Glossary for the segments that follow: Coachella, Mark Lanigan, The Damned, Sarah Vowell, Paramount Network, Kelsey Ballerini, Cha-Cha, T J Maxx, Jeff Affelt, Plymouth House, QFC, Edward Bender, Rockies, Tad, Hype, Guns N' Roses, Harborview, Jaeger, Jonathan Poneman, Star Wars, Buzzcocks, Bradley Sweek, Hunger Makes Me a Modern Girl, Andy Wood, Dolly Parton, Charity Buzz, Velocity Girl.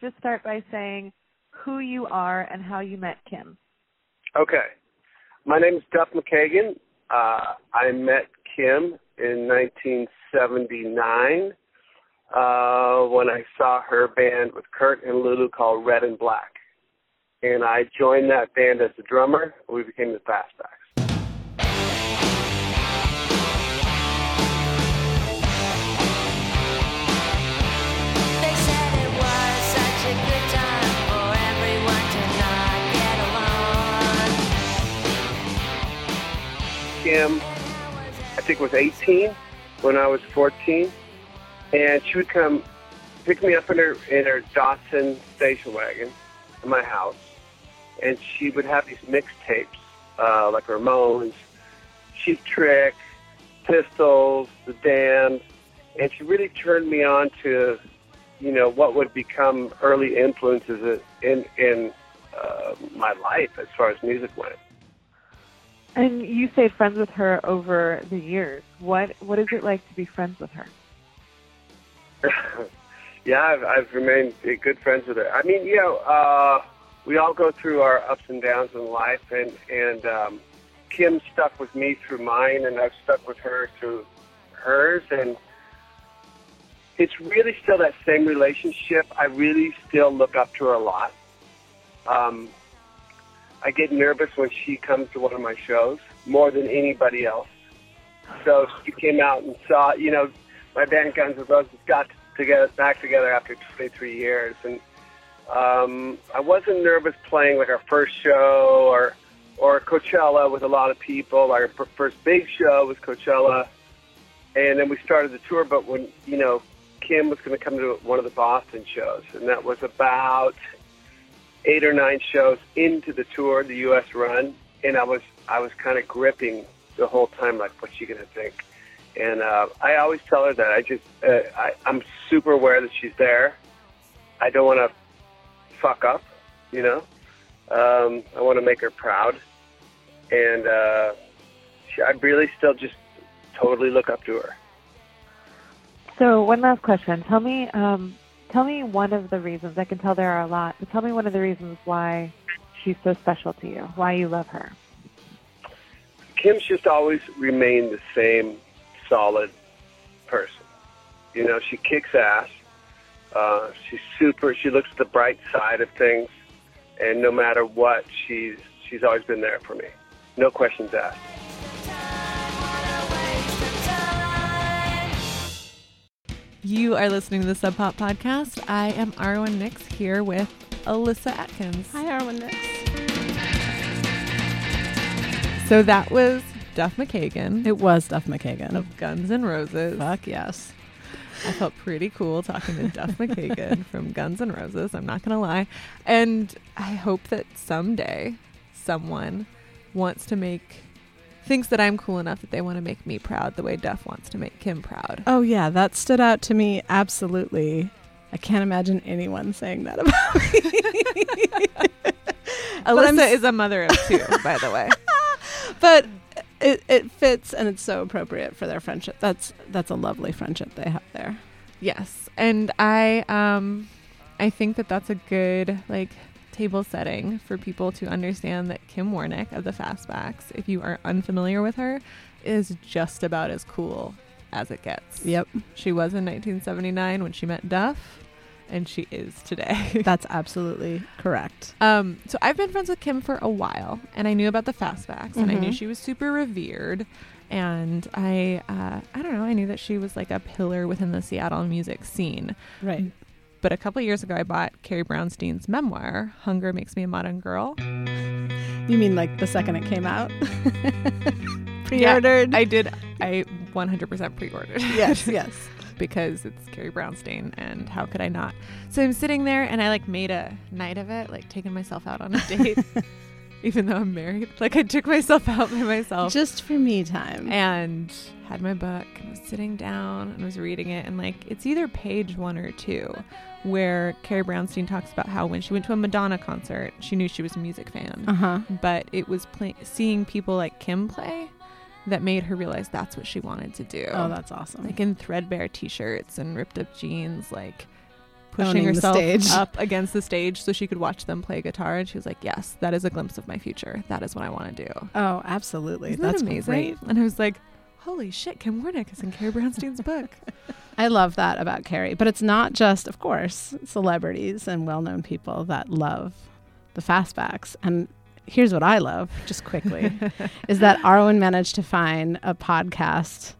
just start by saying who you are and how you met Kim. Okay. My name is Duff McKagan. I met Kim in 1979 when I saw her band with Kurt and Lulu called Red and Black. And I joined that band as a drummer. We became the Fastbacks. Kim, I think, was 18 when I was 14, and she would come pick me up in her Datsun station wagon in my house, and she would have these mixtapes like Ramones, Cheap Trick, Pistols, The Damned, and she really turned me on to, you know, what would become early influences in my life as far as music went. And you stayed friends with her over the years. What is it like to be friends with her? Yeah, I've remained good friends with her. I mean, you know, we all go through our ups and downs in life, and Kim stuck with me through mine, and I've stuck with her through hers. And it's really still that same relationship. I really still look up to her a lot. I get nervous when she comes to one of my shows, more than anybody else. So she came out and saw, you know, my band Guns N' Roses got together, back together after 23 years. And I wasn't nervous playing like our first show or Coachella with a lot of people. Our first big show was Coachella. And then we started the tour, but when, you know, Kim was going to come to one of the Boston shows, and that was about 8 or 9 shows into the tour, the U.S. run, and I was kind of gripping the whole time, like, what's she going to think? And I always tell her that. I'm super aware that she's there. I don't want to fuck up, you know? I want to make her proud. And I really still just totally look up to her. So one last question. Tell me one of the reasons. I can tell there are a lot, but tell me one of the reasons why she's so special to you, why you love her. Kim's just always remained the same solid person. You know, she kicks ass. She's super. She looks at the bright side of things, and no matter what, she's always been there for me. No questions asked. You are listening to the Sub Pop Podcast. I am Arwen Nix here with Alyssa Atkins. Hi, Arwen Nix. So that was Duff McKagan. It was Duff McKagan. Of Guns N' Roses. Fuck yes. I felt pretty cool talking to Duff McKagan from Guns N' Roses. I'm not going to lie. And I hope that someday someone thinks that I'm cool enough that they want to make me proud the way Duff wants to make Kim proud. Oh, yeah. That stood out to me. Absolutely. I can't imagine anyone saying that about me. Alyssa is a mother of two, by the way. But it fits, and it's so appropriate for their friendship. That's a lovely friendship they have there. Yes. And I think that that's a good, like, table setting for people to understand that Kim Warnick of the Fastbacks, if you are unfamiliar with her, is just about as cool as it gets. Yep. She was in 1979 when she met Duff, and she is today. That's absolutely correct. So I've been friends with Kim for a while, and I knew about the Fastbacks, and I knew she was super revered, and I knew that she was like a pillar within the Seattle music scene. Right. But a couple of years ago, I bought Carrie Brownstein's memoir, Hunger Makes Me a Modern Girl. You mean like the second it came out? Pre-ordered? Yeah, I did. I 100% pre-ordered. Yes, yes. Because it's Carrie Brownstein, and how could I not? So I'm sitting there, and I like made a night of it, like taking myself out on a date, even though I'm married. Like I took myself out by myself. Just for me time. And had my book, and was sitting down and was reading it. And like, it's either page 1 or 2. Where Carrie Brownstein talks about how when she went to a Madonna concert, she knew she was a music fan, but it was seeing people like Kim play that made her realize that's what she wanted to do. Oh, that's awesome. Like in threadbare t-shirts and ripped up jeans, like pushing herself up against the stage so she could watch them play guitar. And she was like, yes, that is a glimpse of my future. That is what I want to do. Oh, absolutely. Isn't that's that amazing? Great. And I was like, holy shit, Kim Warnick is in Carrie Brownstein's book. I love that about Carrie. But it's not just, of course, celebrities and well-known people that love the Fastbacks. And here's what I love, just quickly, is that Arwen managed to find a podcast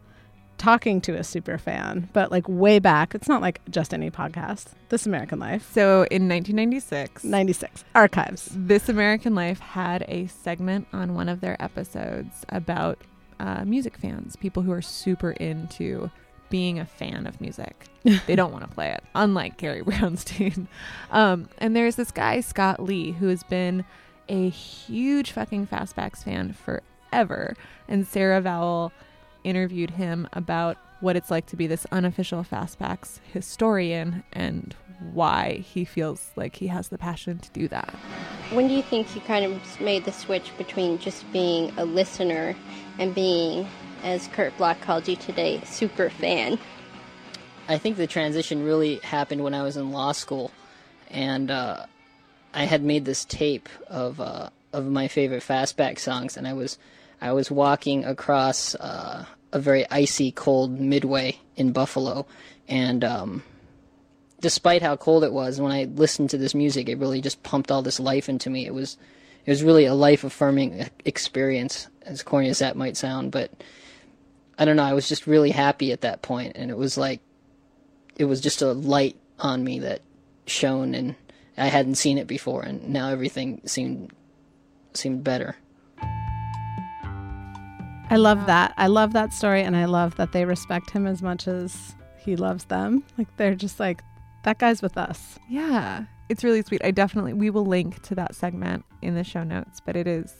talking to a super fan, but like way back. It's not like just any podcast. This American Life. So in 1996 archives. This American Life had a segment on one of their episodes about music fans, people who are super into being a fan of music. They don't want to play it, unlike Carrie Brownstein. And there's this guy, Scott Lee, who has been a huge fucking Fastbacks fan forever. And Sarah Vowell interviewed him about what it's like to be this unofficial Fastbacks historian and why he feels like he has the passion to do that. When do you think you kind of made the switch between just being a listener and being, as Kurt Bloch called you today, super fan? I think the transition really happened when I was in law school, and I had made this tape of my favorite Fastback songs, and I was walking across a very icy, cold Midway in Buffalo, and despite how cold it was, when I listened to this music, it really just pumped all this life into me. It was really a life-affirming experience, as corny as that might sound, but I don't know, I was just really happy at that point, and it was just a light on me that shone, and I hadn't seen it before, and now everything seemed better. I love that. I love that story, and I love that they respect him as much as he loves them. Like, they're just like, that guy's with us. Yeah. It's really sweet. We will link to that segment in the show notes, but it is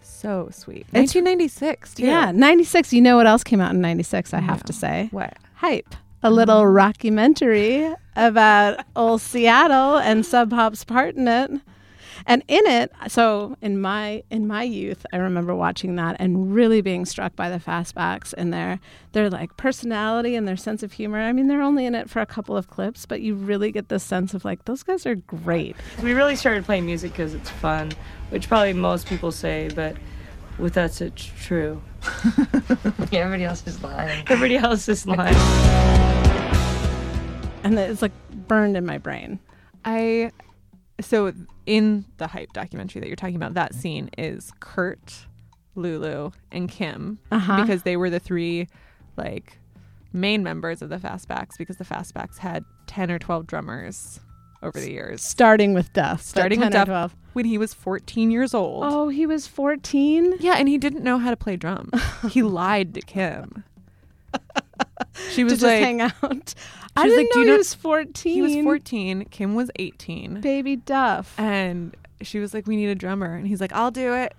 so sweet. 1996, too. Yeah, 96. You know what else came out in 96, I have to say? What? Hype. A little rockumentary about old Seattle and Sub Pop's part in it. And in it, so in my youth, I remember watching that and really being struck by the Fastbacks and their like personality and their sense of humor. I mean, they're only in it for a couple of clips, but you really get this sense of like, those guys are great. We really started playing music because it's fun, which probably most people say, but with us, it's true. Yeah, everybody else is lying. Everybody else is lying. And it's like burned in my brain. So in the Hype documentary that you're talking about, that scene is Kurt, Lulu, and Kim, because they were the three like main members of the Fastbacks, because the Fastbacks had 10 or 12 drummers over the years. Starting with Duff. Starting with Duff 12. When he was 14 years old. Oh, he was 14? Yeah, and he didn't know how to play drums. He lied to Kim. She was to just like, hang out. I didn't know he was 14. He was 14. Kim was 18. Baby Duff. And she was like, we need a drummer. And he's like, I'll do it.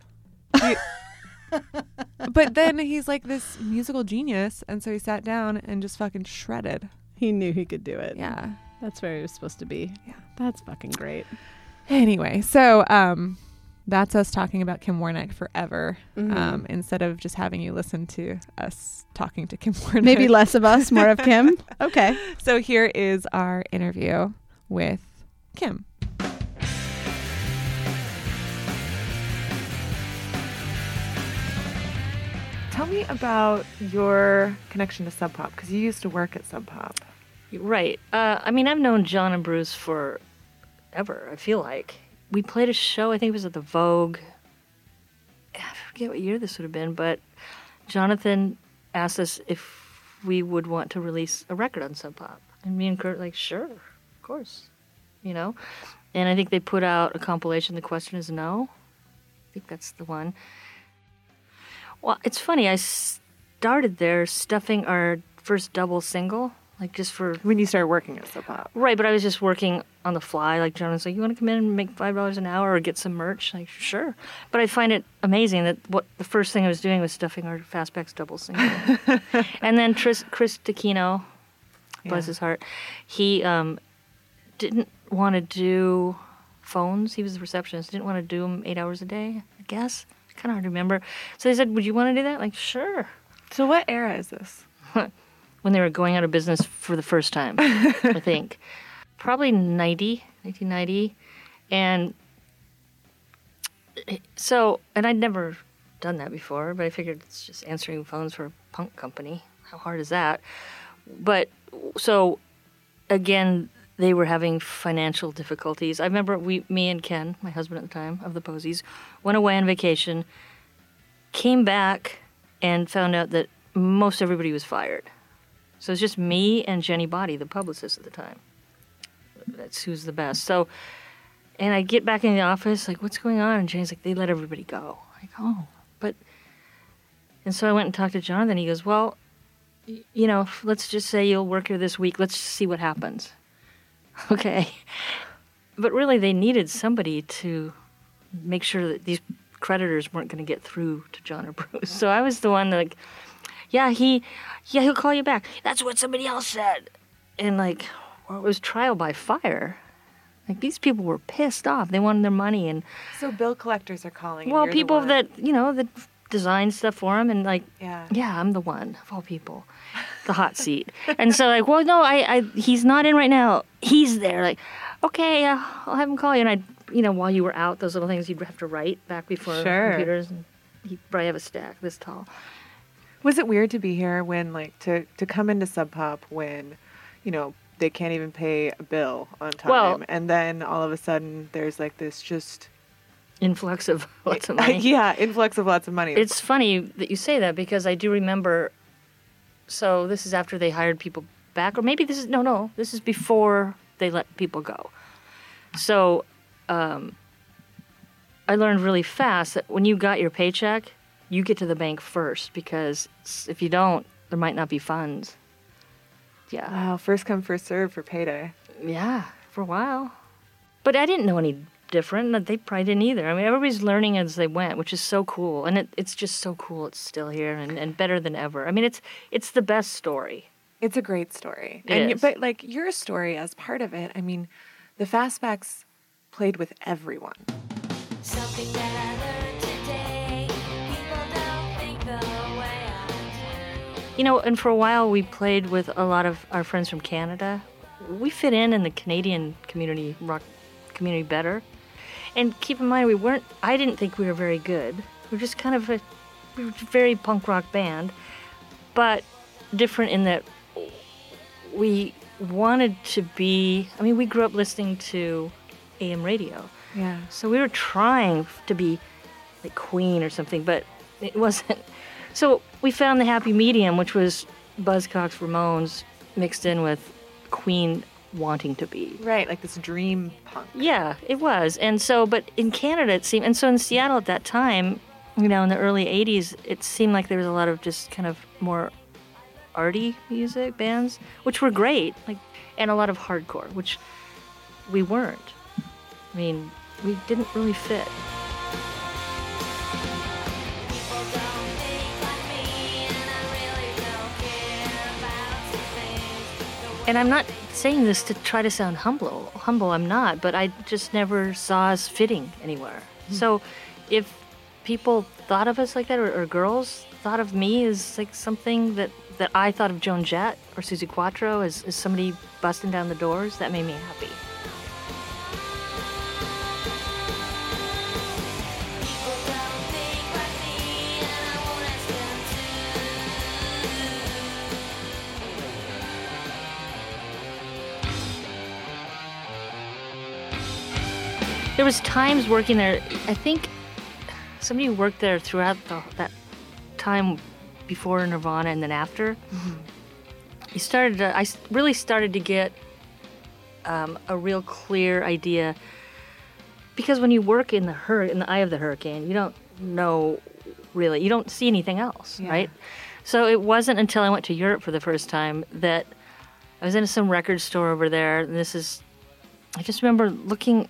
But then he's like this musical genius. And so he sat down and just fucking shredded. He knew he could do it. Yeah. That's where he was supposed to be. Yeah. That's fucking great. Anyway, so that's us talking about Kim Warnick forever, instead of just having you listen to us talking to Kim Warnick. Maybe less of us, more of Kim. Okay. So here is our interview with Kim. Tell me about your connection to Sub Pop, because you used to work at Sub Pop. Right. I mean, I've known John and Bruce forever, I feel like. We played a show, I think it was at the Vogue. I forget what year this would have been, but Jonathan asked us if we would want to release a record on Sub Pop. And me and Kurt were like, sure, of course, you know? And I think they put out a compilation, The Question Is No. I think that's the one. Well, it's funny, I started there stuffing our first double single, like just for... When you started working at Sub Pop. Right, but I was just working on the fly. Like, John was like, you want to come in and make $5 an hour or get some merch? Like, sure. But I find it amazing that what the first thing I was doing was stuffing our Fastbacks double single. And then Chris D'Acchino, bless his heart, he didn't want to do phones. He was a receptionist. Didn't want to do them 8 hours a day, I guess. Kind of hard to remember. So they said, would you want to do that? Like, sure. So what era is this? When they were going out of business for the first time, I think. probably 1990. And so, and I'd never done that before, but I figured it's just answering phones for a punk company. How hard is that? But so, again, they were having financial difficulties. I remember me and Ken, my husband at the time, of the Posies, went away on vacation, came back, and found out that most everybody was fired. So it's just me and Jenny Boddy, the publicist at the time. That's who's the best. So, and I get back in the office, like, what's going on? And Jenny's like, they let everybody go. I'm like, oh, but... And so I went and talked to Jonathan. He goes, well, you know, let's just say you'll work here this week. Let's see what happens. Okay. But really, they needed somebody to make sure that these creditors weren't going to get through to John or Bruce. So I was the one that, like, he'll call you back. That's what somebody else said. And, like, well, it was trial by fire. Like, these people were pissed off. They wanted their money. And so bill collectors are calling. Well, people that, you know, that design stuff for them. And, like, yeah, I'm the one of all people. The hot seat. And so, like, well, no, I he's not in right now. He's there. Like, okay, I'll have him call you. And while you were out, those little things you'd have to write back before computers. And he'd probably have a stack this tall. Was it weird to be here when, like, to come into Sub Pop when, you know, they can't even pay a bill on time? Well, and then all of a sudden there's, like, this just... influx of lots of money. Yeah, influx of lots of money. It's funny that you say that because I do remember... So this is after they hired people back, or maybe this is... No, this is before they let people go. So I learned really fast that when you got your paycheck... you get to the bank first, because if you don't, there might not be funds. Yeah. Wow, first come, first serve for payday. Yeah, for a while. But I didn't know any different. They probably didn't either. I mean, everybody's learning as they went, which is so cool. And it's just so cool it's still here and better than ever. I mean, it's the best story. It's a great story. But, like, your story as part of it, I mean, the Fastbacks played with everyone. Something that I learned. You know, and for a while we played with a lot of our friends from Canada. We fit in the Canadian community, rock community, better. And keep in mind, I didn't think we were very good. We were just kind of we were a very punk rock band, but different in that we wanted to be, I mean, we grew up listening to AM radio. Yeah. So we were trying to be like Queen or something, but it wasn't. So we found the happy medium, which was Buzzcocks, Ramones, mixed in with Queen wanting to be. Right, like this dream punk. Yeah, it was. And so, but in Canada it seemed, and so in Seattle at that time, you know, in the early 80s, it seemed like there was a lot of just kind of more arty music bands, which were great, like, and a lot of hardcore, which we weren't. I mean, we didn't really fit. And I'm not saying this to try to sound humble, I'm not, but I just never saw us fitting anywhere. Mm-hmm. So if people thought of us like that, or girls thought of me as like something that I thought of Joan Jett or Suzi Quatro as somebody busting down the doors, that made me happy. There was times working there, I think somebody worked there throughout that time before Nirvana and then after. Mm-hmm. I really started to get a real clear idea, because when you work in the eye of the hurricane, you don't know really, you don't see anything else, right? So it wasn't until I went to Europe for the first time that I was in some record store over there, and I just remember looking...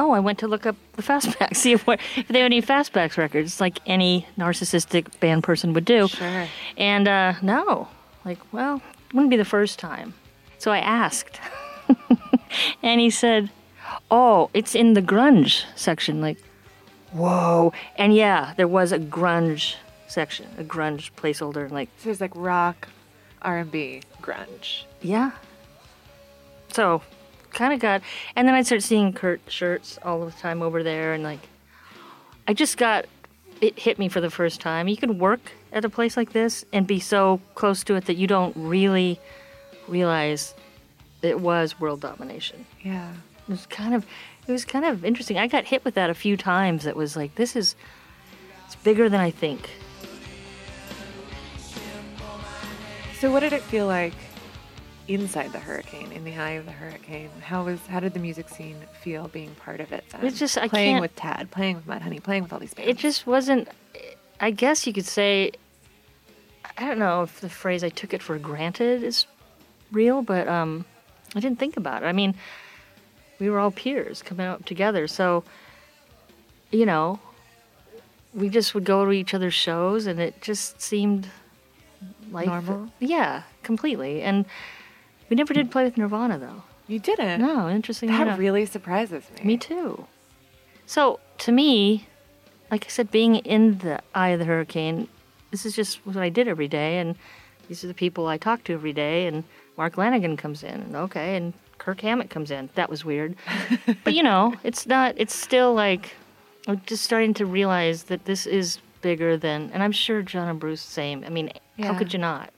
Oh, I went to look up the Fastbacks, see if they had any Fastbacks records, like any narcissistic band person would do. Sure. And no. Like, well, it wouldn't be the first time. So I asked. And he said, oh, it's in the grunge section. Like, whoa. And yeah, there was a grunge section, a grunge placeholder. Like, so it's like rock, R&B, grunge. Yeah. So... kind of got, and then I started seeing Kurt shirts all the time over there, and like, I just got, it hit me for the first time. You can work at a place like this and be so close to it that you don't really realize it was world domination. Yeah. It was kind of interesting. I got hit with that a few times. It was like, it's bigger than I think. So what did it feel like inside the hurricane, in the eye of the hurricane? How did the music scene feel being part of it then? It's just, playing with Tad, playing with Mudhoney, playing with all these bands. It just wasn't, I guess you could say, I don't know if the phrase I took it for granted is real, but I didn't think about it. I mean, we were all peers coming up together. So, you know, we just would go to each other's shows and it just seemed like normal? Yeah, completely. And we never did play with Nirvana, though. You didn't? No, interesting. That really surprises me. Me too. So, to me, like I said, being in the eye of the hurricane, this is just what I did every day, and these are the people I talk to every day, and Mark Lanigan comes in, and Kirk Hammett comes in. That was weird. But, you know, it's still like, I'm just starting to realize that this is bigger than, and I'm sure John and Bruce, same. I mean, yeah. How could you not?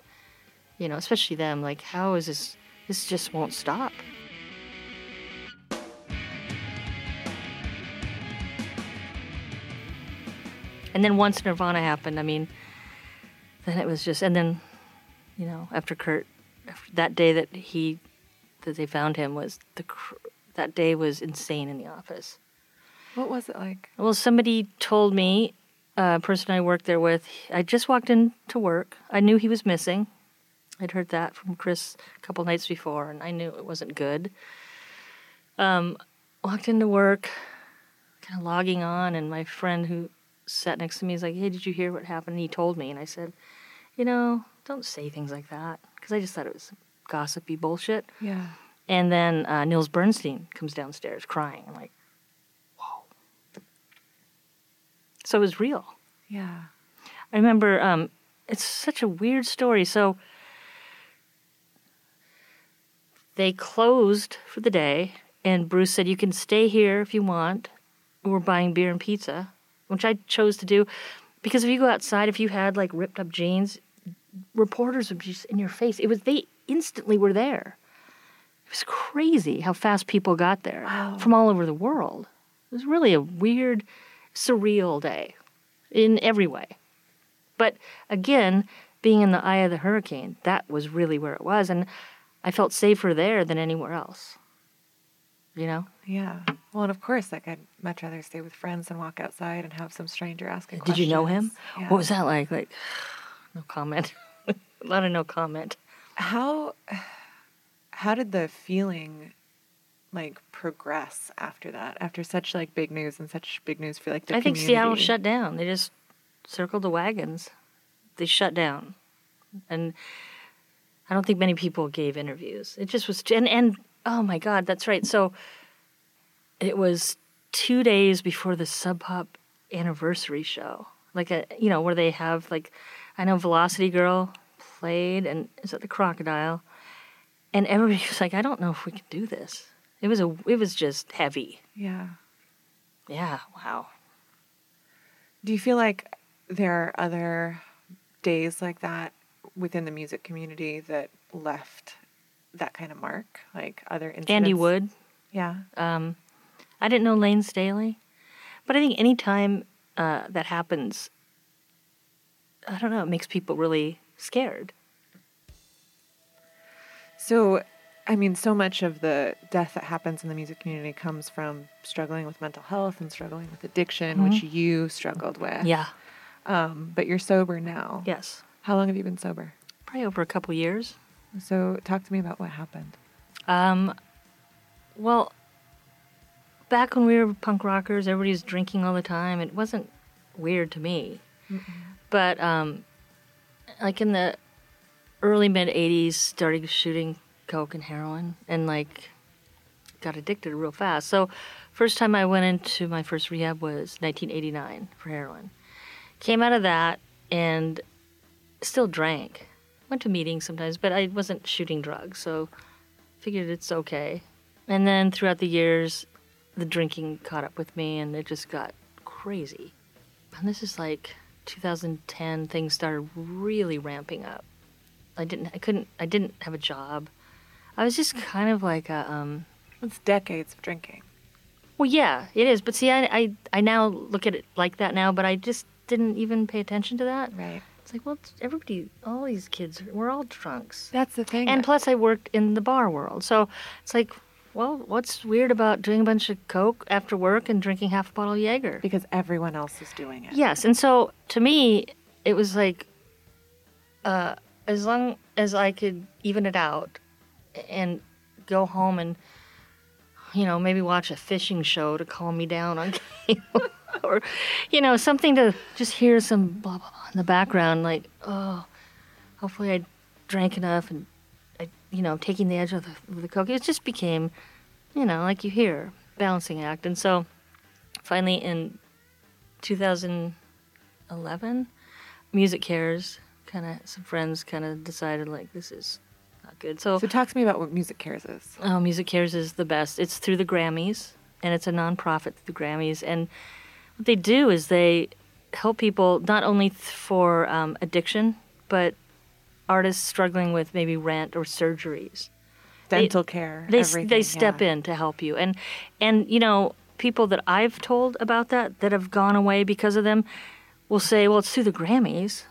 You know, especially them, like, how is this? This just won't stop. And then once Nirvana happened, I mean, then it was just, and then, you know, after Kurt, after that day that they found him that day was insane in the office. What was it like? Well, somebody told me, a person I worked there with, I just walked in to work. I knew he was missing. I'd heard that from Chris a couple nights before, and I knew it wasn't good. Walked into work, kind of logging on, and my friend who sat next to me is like, hey, did you hear what happened? And he told me, and I said, you know, don't say things like that, because I just thought it was gossipy bullshit. Yeah. And then Nils Bernstein comes downstairs crying. I'm like, whoa. So it was real. Yeah. I remember, it's such a weird story, so... They closed for the day, and Bruce said, you can stay here if you want. We're buying beer and pizza, which I chose to do. Because if you go outside, if you had, like, ripped up jeans, reporters would be just in your face. They instantly were there. It was crazy how fast people got there. Wow. From all over the world. It was really a weird, surreal day in every way. But, again, being in the eye of the hurricane, that was really where it was. And I felt safer there than anywhere else, you know? Yeah. Well, and of course, like, I'd much rather stay with friends than walk outside and have some stranger asking questions. Did you know him? Yeah. What was that like? Like, no comment. A lot of no comment. How did the feeling, like, progress after that? After such, like, big news and such big news for, like, the community? I think Seattle shut down. They just circled the wagons. They shut down. And... I don't think many people gave interviews. It just was, and oh my God, that's right. So it was 2 days before the Sub Pop anniversary show, like where they have like, I know Velocity Girl played, and is it the Crocodile? And everybody was like, I don't know if we can do this. It was just heavy. Yeah. Yeah. Wow. Do you feel like there are other days like that within the music community that left that kind of mark, like other incidents? Andy Wood. Yeah. I didn't know Lane Staley. But I think any time that happens, I don't know, it makes people really scared. So, I mean, so much of the death that happens in the music community comes from struggling with mental health and struggling with addiction, mm-hmm. which you struggled with. Yeah. But you're sober now. Yes. How long have you been sober? Probably over a couple years. So talk to me about what happened. Well, back when we were punk rockers, everybody was drinking all the time. It wasn't weird to me. Mm-mm. But like in the early, mid-'80s, started shooting coke and heroin and like got addicted real fast. So first time I went into my first rehab was 1989 for heroin. Came out of that and... still drank. Went to meetings sometimes, but I wasn't shooting drugs, so figured it's okay. And then throughout the years, the drinking caught up with me, and it just got crazy. And this is like 2010, things started really ramping up. I didn't have a job. I was just kind of like a, It's decades of drinking. Well, yeah, it is. But see, I now look at it like that now, but I just didn't even pay attention to that. Right. It's like, well, everybody, all these kids, we're all drunks. That's the thing. And plus I worked in the bar world. So it's like, well, what's weird about doing a bunch of Coke after work and drinking half a bottle of Jaeger? Because everyone else is doing it. Yes. And so to me, it was like, as long as I could even it out and go home and, you know, maybe watch a fishing show to calm me down on cable or, you know, something to just hear some blah, blah, blah in the background. Like, oh, hopefully I drank enough and, you know, taking the edge of the Coke. It just became, you know, like you hear, balancing act. And so finally in 2011, Music Cares, some friends decided, like, this is not good. So talk to me about what Music Cares is. Oh, Music Cares is the best. It's through the Grammys, and it's a nonprofit through the Grammys. And what they do is they help people not only for addiction, but artists struggling with maybe rent or surgeries, dental care. They step in to help you, and you know, people that I've told about that have gone away because of them will say, well, it's through the Grammys.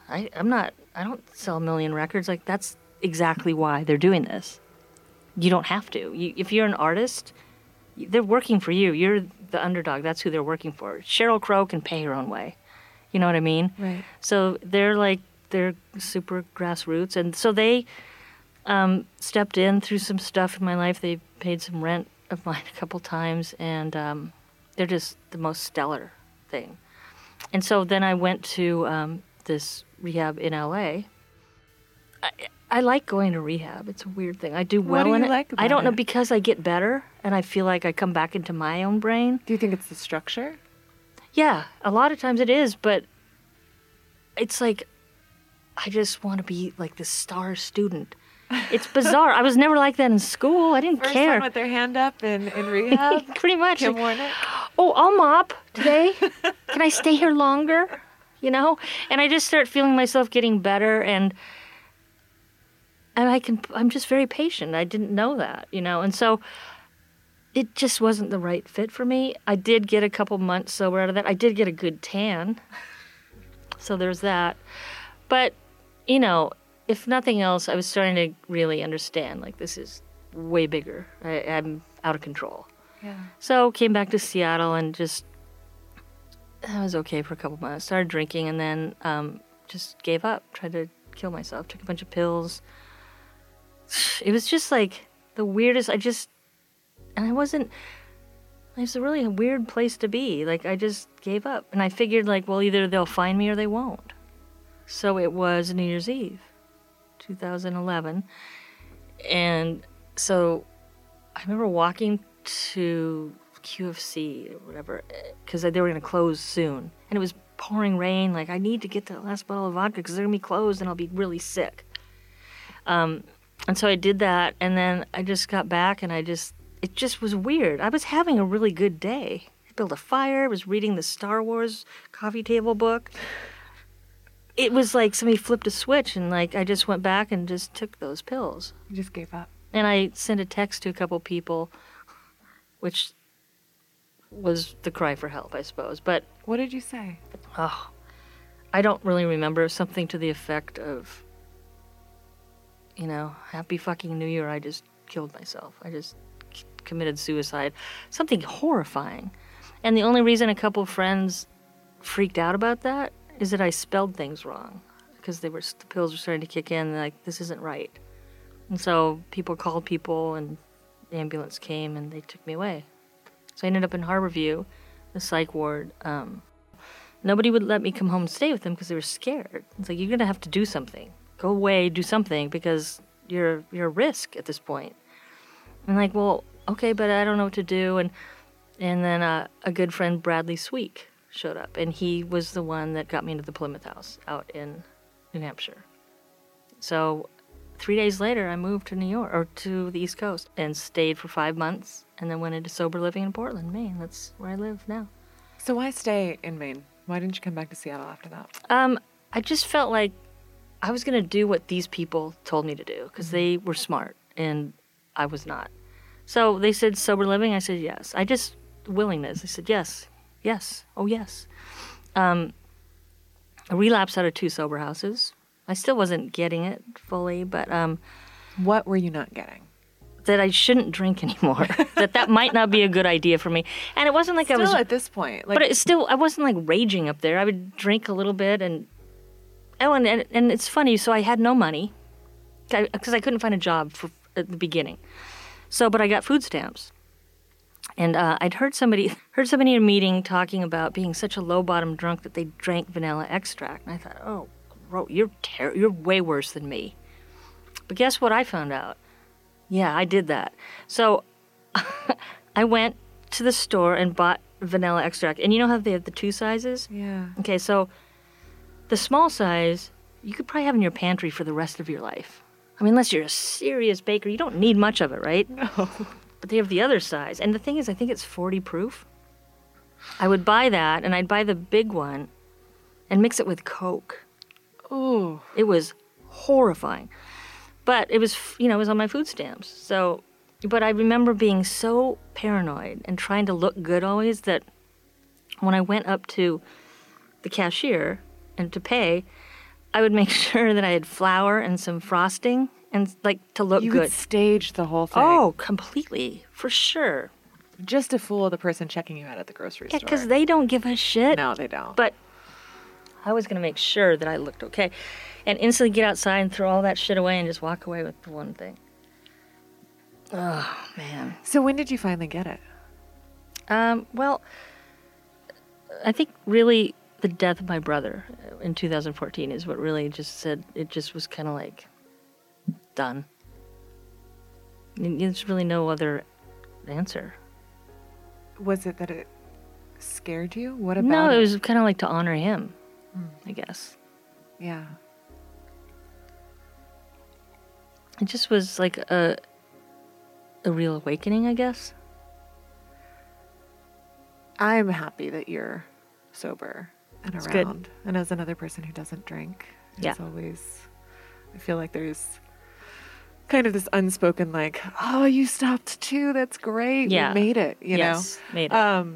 I don't sell a million records. Like, that's exactly why they're doing this. You don't have to. If you're an artist, they're working for you. You're the underdog. That's who they're working for. Sheryl Crow can pay her own way. You know what I mean? Right. So they're super grassroots, and so they stepped in through some stuff in my life. They paid some rent of mine a couple times, and they're just the most stellar thing. And so then I went to this rehab in LA. I like going to rehab. It's a weird thing. I do well in it. What do you like about it? I don't know, because I get better, and I feel like I come back into my own brain. Do you think it's the structure? Yeah, a lot of times it is, but it's like, I just want to be like the star student. It's bizarre. I was never like that in school. I didn't care. First one with their hand up in rehab. Pretty much. Kim Warnick. Oh, I'll mop today. Can I stay here longer? You know? And I just start feeling myself getting better, and I'm just very patient. I didn't know that, you know? And so it just wasn't the right fit for me. I did get a couple months sober out of that. I did get a good tan. So there's that. But, you know, if nothing else, I was starting to really understand, like, this is way bigger. I'm out of control. Yeah. So came back to Seattle and just, I was okay for a couple months. Started drinking, and then just gave up, tried to kill myself, took a bunch of pills. It was just like the weirdest, it was a really weird place to be. Like, I just gave up. And I figured, like, well, either they'll find me or they won't. So it was New Year's Eve, 2011, and so I remember walking to QFC or whatever, because they were going to close soon, and it was pouring rain, like, I need to get that last bottle of vodka, because they're going to be closed, and I'll be really sick. And so I did that, and then I just got back, and it just was weird. I was having a really good day. I built a fire, was reading the Star Wars coffee table book. It was like somebody flipped a switch, and, like, I just went back and just took those pills. You just gave up. And I sent a text to a couple people, which was the cry for help, I suppose. But what did you say? Oh, I don't really remember. Something to the effect of, you know, happy fucking New Year. I just killed myself. I just committed suicide. Something horrifying. And the only reason a couple friends freaked out about that is that I spelled things wrong, because the pills were starting to kick in, and like, this isn't right. And so people called people, and the ambulance came, and they took me away. So I ended up in Harborview, the psych ward. Nobody would let me come home and stay with them because they were scared. It's like, you're going to have to do something. Go away, do something, because you're a risk at this point. And like, well, okay, but I don't know what to do. And then a good friend, Bradley Sweek, showed up, and he was the one that got me into the Plymouth House out in New Hampshire. So 3 days later, I moved to New York, or to the East Coast, and stayed for 5 months, and then went into sober living in Portland, Maine. That's where I live now. So why stay in Maine? Why didn't you come back to Seattle after that? I just felt like I was going to do what these people told me to do, because mm-hmm. they were smart, and I was not. So they said sober living. I said yes. I just, willingness. I said yes, oh yes. A relapse out of 2 sober houses. I still wasn't getting it fully, but... what were you not getting? That I shouldn't drink anymore. that might not be a good idea for me. And it wasn't like still I was... Still at this point. Like, but it's still, I wasn't like raging up there. I would drink a little bit and... Oh, and it's funny, so I had no money because I couldn't find a job at the beginning. So, but I got food stamps. And I'd heard somebody in a meeting talking about being such a low-bottom drunk that they drank vanilla extract. And I thought, oh... You're way worse than me. But guess what I found out? Yeah, I did that. So I went to the store and bought vanilla extract. And you know how they have the 2 sizes? Yeah. Okay, so the small size, you could probably have in your pantry for the rest of your life. I mean, unless you're a serious baker, you don't need much of it, right? No. But they have the other size. And the thing is, I think it's 40 proof. I would buy that, and I'd buy the big one and mix it with Coke. Oh, it was horrifying. But it was, it was on my food stamps. So, but I remember being so paranoid and trying to look good always that when I went up to the cashier and to pay, I would make sure that I had flour and some frosting and like to look good. You would stage the whole thing. Oh, completely, for sure. Just to fool the person checking you out at the grocery store. Yeah, because they don't give a shit. No, they don't. But I was going to make sure that I looked okay and instantly get outside and throw all that shit away and just walk away with the one thing. Oh, man. So when did you finally get it? Well, I think really the death of my brother in 2014 is what really just said, it just was kind of like done. There's really no other answer. Was it that it scared you? What about No, it was kind of like to honor him. I guess. Yeah. It just was like a real awakening, I guess. I'm happy that you're sober and it's around. Good. And as another person who doesn't drink, it's always, I feel like there's kind of this unspoken like, oh, you stopped too. That's great. Yeah. We made it, you know? Made it.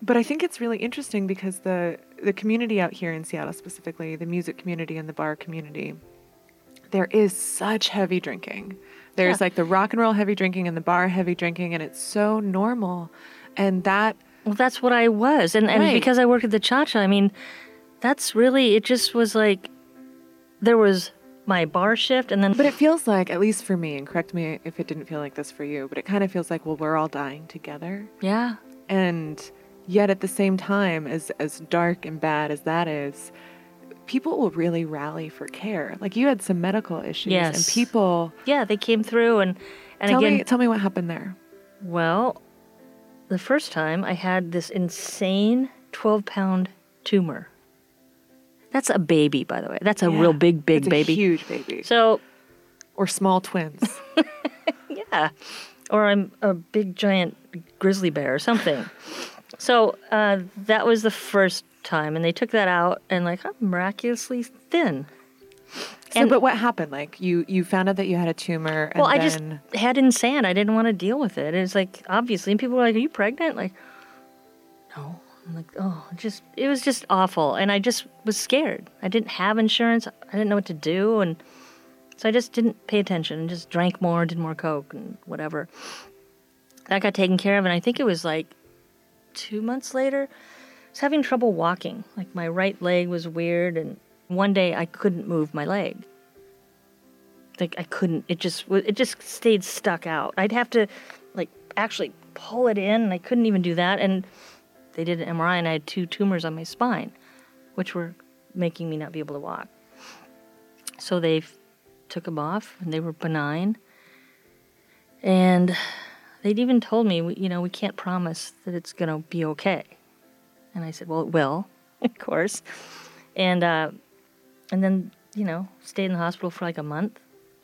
But I think it's really interesting because the community out here in Seattle specifically, the music community and the bar community, there is such heavy drinking. There's like the rock and roll heavy drinking and the bar heavy drinking, and it's so normal. And that... Well, that's what I was. And because I worked at the Cha-Cha, I mean, that's really... It just was like... There was my bar shift and then... But it feels like, at least for me, and correct me if it didn't feel like this for you, but it kind of feels like, well, we're all dying together. Yeah. And... Yet at the same time, as dark and bad as that is, people will really rally for care. Like you had some medical issues and people... Yeah, they came through and tell me what happened there. Well, the first time I had this insane 12-pound tumor. That's a baby, by the way. That's a real big that's baby. A huge baby. So... Or small twins. Yeah. Or I'm a big giant grizzly bear or something. So that was the first time, and they took that out, and like I'm miraculously thin. But what happened? Like you found out that you had a tumor. Well, I just had it in sand. I didn't want to deal with it. It was like obviously, and people were like, "Are you pregnant?" Like, no. I'm like, oh, it was just awful, and I just was scared. I didn't have insurance. I didn't know what to do, and so I just didn't pay attention and just drank more, did more coke and whatever. That got taken care of, and I think it was like. 2 months later, I was having trouble walking. Like, my right leg was weird, and one day I couldn't move my leg. Like, I couldn't. It just stayed stuck out. I'd have to, like, actually pull it in, and I couldn't even do that. And they did an MRI, and I had 2 tumors on my spine, which were making me not be able to walk. So they took them off, and they were benign. And... They'd even told me, we can't promise that it's going to be okay. And I said, well, it will, of course. And then, stayed in the hospital for like a month.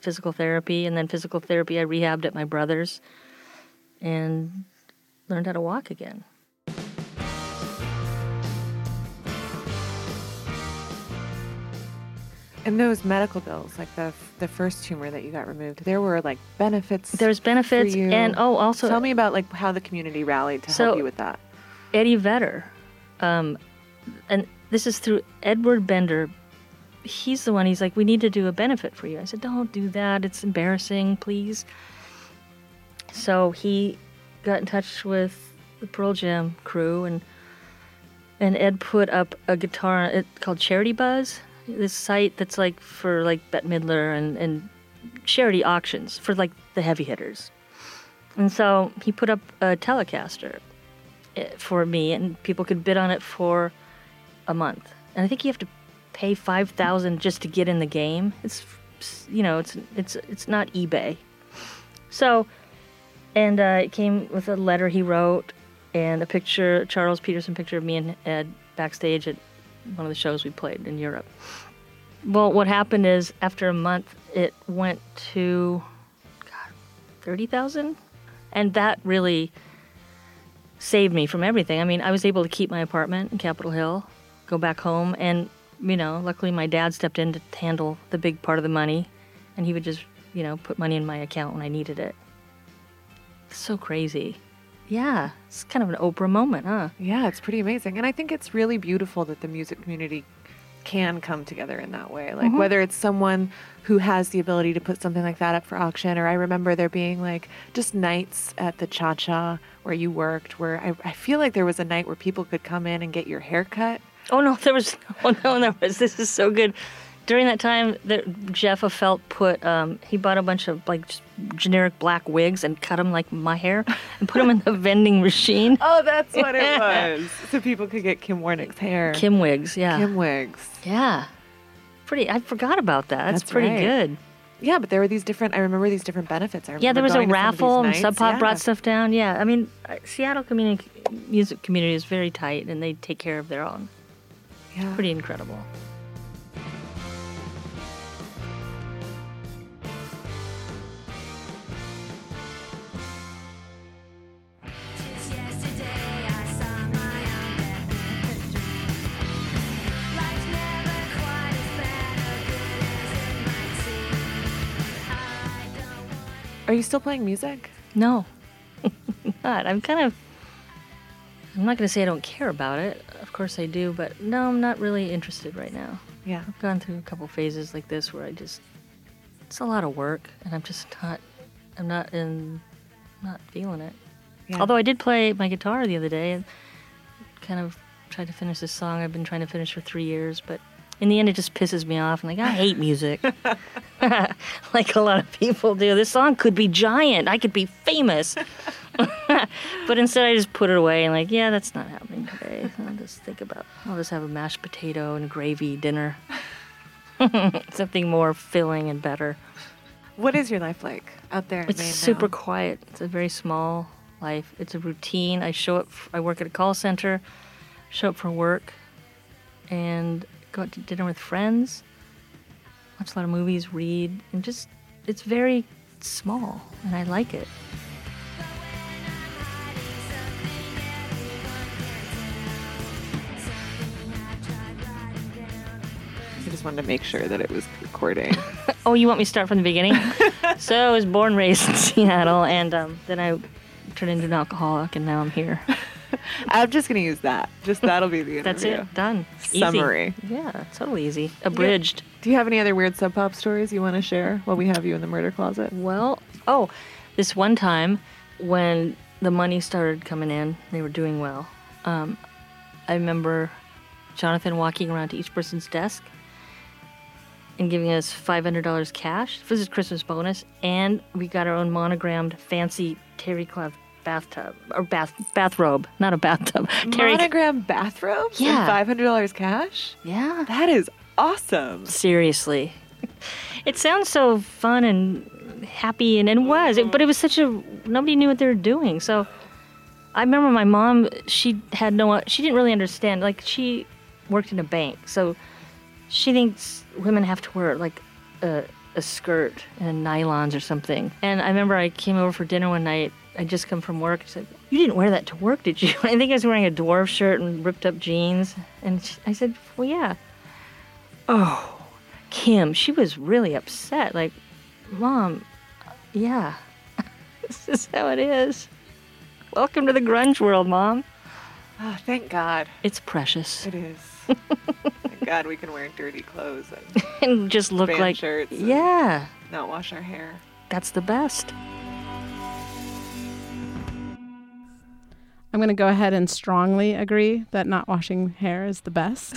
physical therapy, and then physical therapy I rehabbed at my brother's and learned how to walk again. And those medical bills, like the first tumor that you got removed, there were like benefits. There's benefits for you. And also tell me about like how the community rallied to help you with that. Eddie Vedder, and this is through Edward Bender. He's the one. He's like, we need to do a benefit for you. I said, don't do that. It's embarrassing, please. So he got in touch with the Pearl Jam crew, and Ed put up a guitar called Charity Buzz. This site that's like for like Bette Midler and charity auctions for like the heavy hitters. And so he put up a Telecaster for me, and people could bid on it for a month. And I think you have to pay $5,000 just to get in the game. It's, you know, it's not eBay. So, and it came with a letter he wrote and a picture, Charles Peterson picture of me and Ed backstage at one of the shows we played in Europe. Well, what happened is after a month, it went to, $30,000. And that really saved me from everything. I mean, I was able to keep my apartment in Capitol Hill, go back home, and, you know, luckily my dad stepped in to handle the big part of the money, and he would just, you know, put money in my account when I needed it. It's so crazy. Yeah, it's kind of an Oprah moment, huh? Yeah, it's pretty amazing. And I think it's really beautiful that the music community can come together in that way. Like, mm-hmm. whether it's someone who has the ability to put something like that up for auction, or I remember there being, like, just nights at the Cha-Cha where you worked, where I feel like there was a night where people could come in and get your hair cut. This is so good. During that time, Jeff Affelt put, he bought a bunch of, like, generic black wigs and cut them like my hair and put them in the vending machine. Oh, that's what it was. So people could get Kim Warnick's hair. Kim wigs, yeah. Kim wigs. Yeah. Pretty, I forgot about that. That's pretty right. Good. Yeah, but there were I remember these different benefits. Yeah, there was a raffle and Sub Pop brought stuff down. Yeah, I mean, Seattle music community is very tight, and they take care of their own. Yeah. It's pretty incredible. Are you still playing music? No, not. I'm not going to say I don't care about it. Of course I do, but no, I'm not really interested right now. Yeah. I've gone through a couple phases like this where it's a lot of work, and I'm just not feeling it. Yeah. Although I did play my guitar the other day and kind of tried to finish this song I've been trying to finish for 3 years, but in the end, it just pisses me off. I'm like, I hate music. Like a lot of people do. This song could be giant. I could be famous. But instead, I just put it away and like, yeah, that's not happening today. I'll just have a mashed potato and gravy dinner. Something more filling and better. What is your life like out there in Maine now? It's super quiet. It's a very small life. It's a routine. I work at a call center, show up for work, and go out to dinner with friends, watch a lot of movies, read, and just, it's very small, and I like it. I just wanted to make sure that it was recording. Oh, you want me to start from the beginning? So I was born and raised in Seattle, and then I turned into an alcoholic, and now I'm here. I'm just going to use that. Just that'll be the interview. That's it. Done. Summary. Easy. Yeah, totally easy. Abridged. Yeah. Do you have any other weird Sub Pop stories you want to share while we have you in the murder closet? Well, this one time when the money started coming in, they were doing well. I remember Jonathan walking around to each person's desk and giving us $500 cash. This is Christmas bonus, and we got our own monogrammed fancy terry cloth bathtub or bathrobe, not a bathtub. Monogram bathrobes? Yeah. And $500 cash? Yeah. That is awesome. Seriously. It sounds so fun and happy, and it was. But it was nobody knew what they were doing. So I remember my mom, she didn't really understand. Like, she worked in a bank. So she thinks women have to wear, like, a skirt and nylons or something. And I remember I came over for dinner one night. I'd just come from work. I said, "You didn't wear that to work, did you?" I think I was wearing a dwarf shirt and ripped up jeans. And I said, "Well, yeah." Oh, Kim, she was really upset. Like, "Mom, yeah, this is how it is. Welcome to the grunge world, Mom." Oh, thank God. It's precious. It is. Thank God we can wear dirty clothes and just look like shirts. Yeah. Not wash our hair. That's the best. I'm going to go ahead and strongly agree that not washing hair is the best.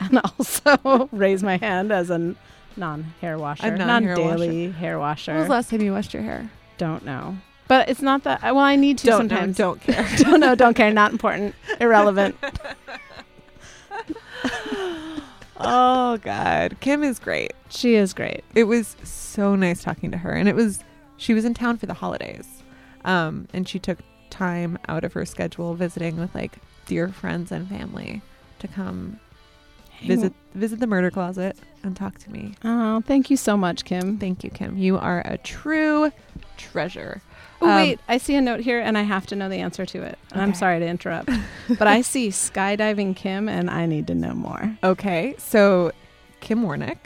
And also raise my hand as a non-hair washer, non-daily hair washer. When was the last time you washed your hair? Don't know. But it's not that. Well, I need to sometimes. Don't know, don't care. Don't know, don't care. Not important. Irrelevant. Oh, God. Kim is great. She is great. It was so nice talking to her. And she was in town for the holidays. And she took time out of her schedule visiting with like dear friends and family to come visit the murder closet and talk to me. Oh, thank you so much, Kim. Thank you, Kim. You are a true treasure. Oh, wait, I see a note here and I have to know the answer to it. Okay. I'm sorry to interrupt, but I see Skydiving Kim and I need to know more. Okay, so Kim Warnick,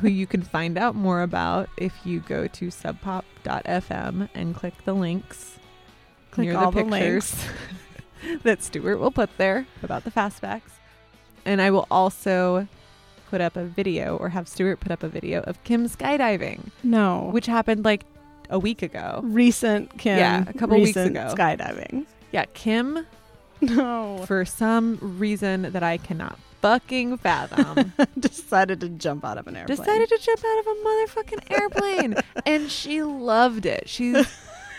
who you can find out more about if you go to subpop.fm and click the links. Click near all the pictures that Stuart will put there about the Fastbacks. And I will also put up a video or have Stuart put up a video of Kim skydiving. No. Which happened like a week ago. Recent Kim. Yeah, a couple weeks ago. Skydiving. Yeah, Kim. No. For some reason that I cannot fucking fathom. Decided to jump out of an airplane. Decided to jump out of a motherfucking airplane. And she loved it. She's...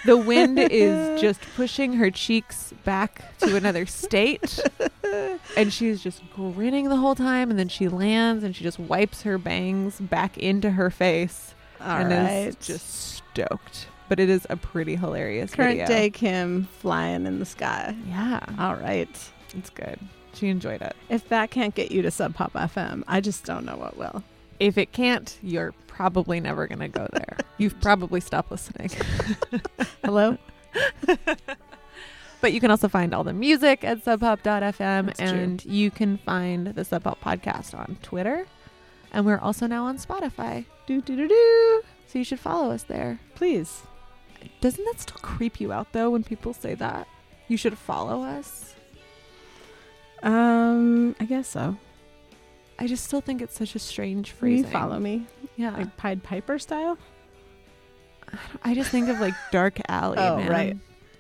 The wind is just pushing her cheeks back to another state. And she's just grinning the whole time. And then she lands and she just wipes her bangs back into her face. All right. Is just stoked. But it is a pretty hilarious video. Current day Kim flying in the sky. Yeah. All right. It's good. She enjoyed it. If that can't get you to Sub Pop FM, I just don't know what will. If it can't, you're probably never going to go there. You've probably stopped listening. Hello? But you can also find all the music at subpop.fm. That's and true. You can find the Sub Pop podcast on Twitter. And we're also now on Spotify. So you should follow us there. Please. Doesn't that still creep you out, though, when people say that? You should follow us? I guess so. I just still think it's such a strange phrasing. You follow me? Yeah. Like Pied Piper style? I just think of like Dark Alley, oh, man. Right.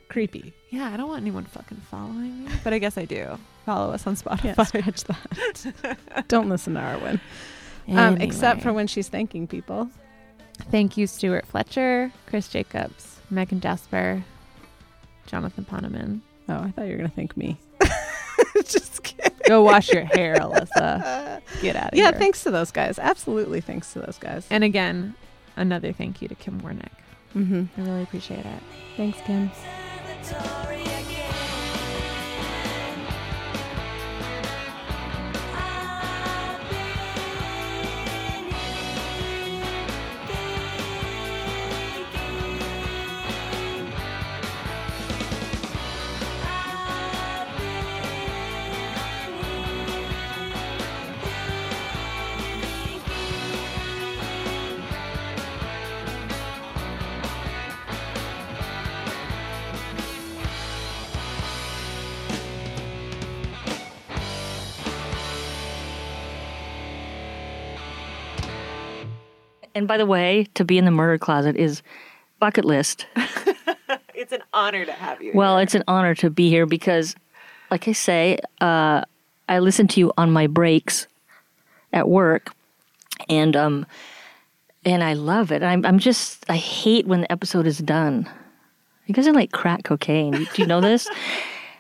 Creepy. Yeah, I don't want anyone fucking following me. But I guess I do. Follow us on Spotify. Yes, that. Don't listen to Arwen. Anyway. Except for when she's thanking people. Thank you, Stuart Fletcher, Chris Jacobs, Megan Jasper, Jonathan Poneman. Oh, I thought you were going to thank me. Just kidding. Go wash your hair, Alyssa. Get out of here. Yeah, thanks to those guys. Absolutely thanks to those guys. And again, another thank you to Kim Warnick. Mm-hmm. I really appreciate it. Thanks, Kim. And by the way, to be in the murder closet is bucket list. It's an honor to have you. Well, it's an honor to be here because, like I say, I listen to you on my breaks at work, and I love it. I hate when the episode is done. You guys are like crack cocaine. Do you know this?